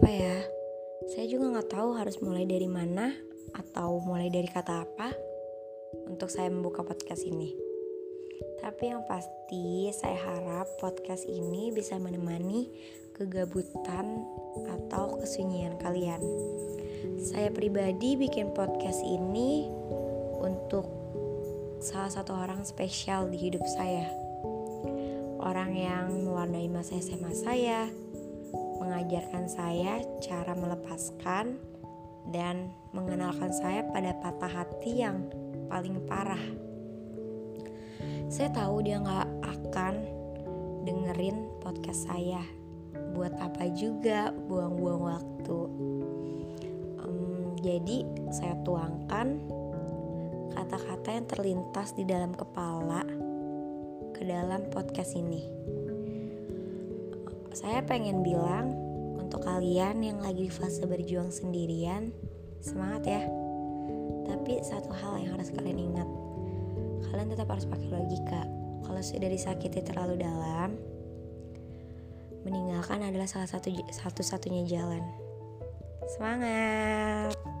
apa ya? Saya juga gak tahu harus mulai dari mana atau mulai dari kata apa untuk saya membuka podcast ini. Tapi yang pasti saya harap podcast ini bisa menemani kegabutan atau kesunyian kalian. Saya pribadi bikin podcast ini untuk salah satu orang spesial di hidup saya. Orang yang mewarnai masa SMA saya, mengajarkan saya cara melepaskan dan mengenalkan saya pada patah hati yang paling parah. Saya tahu dia gak akan dengerin podcast saya. Buat apa juga buang-buang waktu. Jadi saya tuangkan kata-kata yang terlintas di dalam kepala ke dalam podcast ini. Saya pengen bilang untuk kalian yang lagi di fase berjuang sendirian, semangat ya. Tapi satu hal yang harus kalian ingat, kalian tetap harus pakai logika. Kalau sudah disakiti terlalu dalam, meninggalkan adalah salah satu-satunya jalan. Semangat.